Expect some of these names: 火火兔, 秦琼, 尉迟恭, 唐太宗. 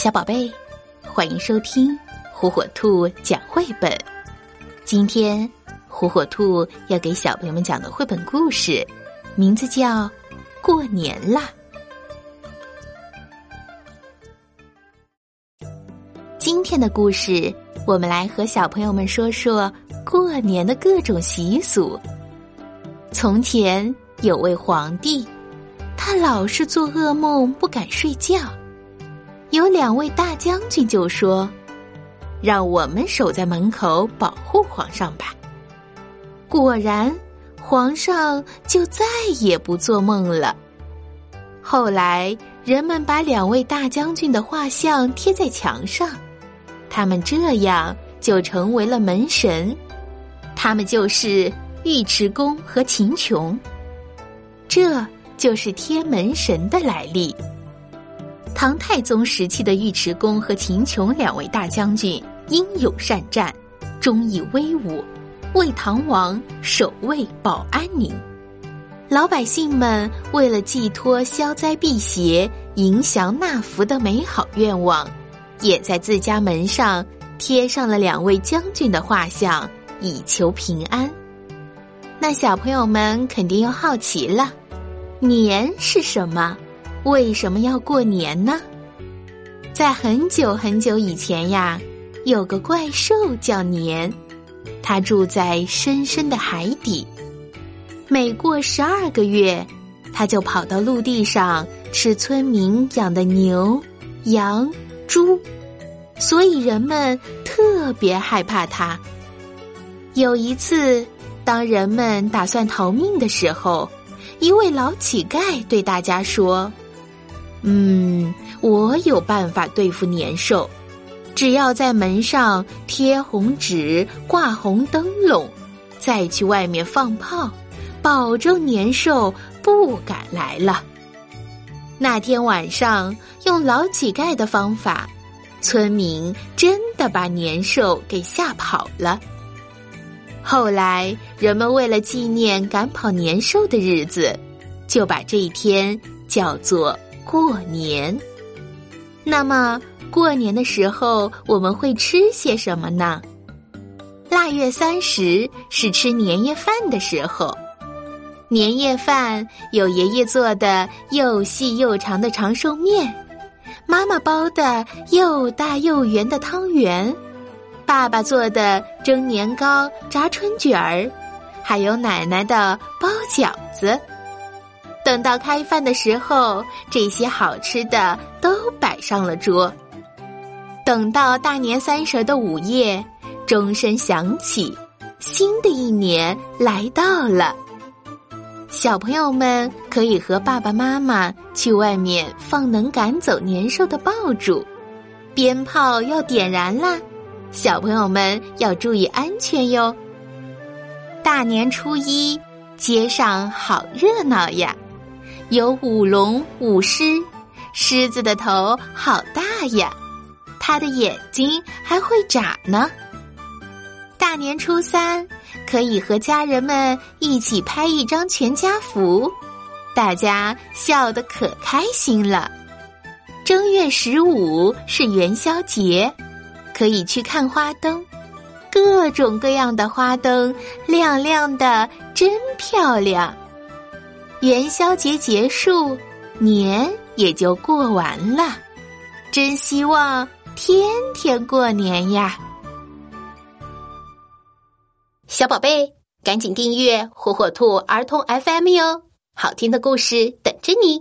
小宝贝，欢迎收听火火兔讲绘本。今天火火兔要给小朋友们讲的绘本故事名字叫《过年啦》。今天的故事，我们来和小朋友们说说过年的各种习俗。从前有位皇帝，他老是做噩梦不敢睡觉。有两位大将军就说，让我们守在门口保护皇上吧。果然，皇上就再也不做梦了。后来人们把两位大将军的画像贴在墙上，他们这样就成为了门神，他们就是尉迟恭和秦琼。这就是贴门神的来历。唐太宗时期的尉迟恭和秦琼两位大将军英勇善战，忠义威武，为唐王守卫保安宁。老百姓们为了寄托消灾避邪、迎祥纳福的美好愿望，也在自家门上贴上了两位将军的画像，以求平安。那小朋友们肯定又好奇了，年是什么？为什么要过年呢？在很久很久以前呀，有个怪兽叫年，它住在深深的海底。每过12个月，它就跑到陆地上吃村民养的牛、羊、猪，所以人们特别害怕它。有一次，当人们打算逃命的时候，一位老乞丐对大家说，我有办法对付年兽，只要在门上贴红纸、挂红灯笼，再去外面放炮，保证年兽不敢来了。那天晚上，用老乞丐的方法，村民真的把年兽给吓跑了。后来人们为了纪念赶跑年兽的日子，就把这一天叫做过年。那么过年的时候我们会吃些什么呢？腊月30是吃年夜饭的时候。年夜饭有爷爷做的又细又长的长寿面，妈妈包的又大又圆的汤圆，爸爸做的蒸年糕、炸春卷儿，还有奶奶的包饺子。等到开饭的时候，这些好吃的都摆上了桌。等到大年30的午夜，钟声响起，新的一年来到了。小朋友们可以和爸爸妈妈去外面放能赶走年兽的爆竹，鞭炮要点燃啦，小朋友们要注意安全哟。大年初1，街上好热闹呀，有舞龙舞狮，狮子的头好大呀，它的眼睛还会眨呢。大年初3，可以和家人们一起拍一张全家福，大家笑得可开心了。正月15是元宵节，可以去看花灯，各种各样的花灯亮亮的，真漂亮。元宵节结束，年也就过完了，真希望天天过年呀。小宝贝，赶紧订阅火火兔儿童 FM 哟，好听的故事等着你。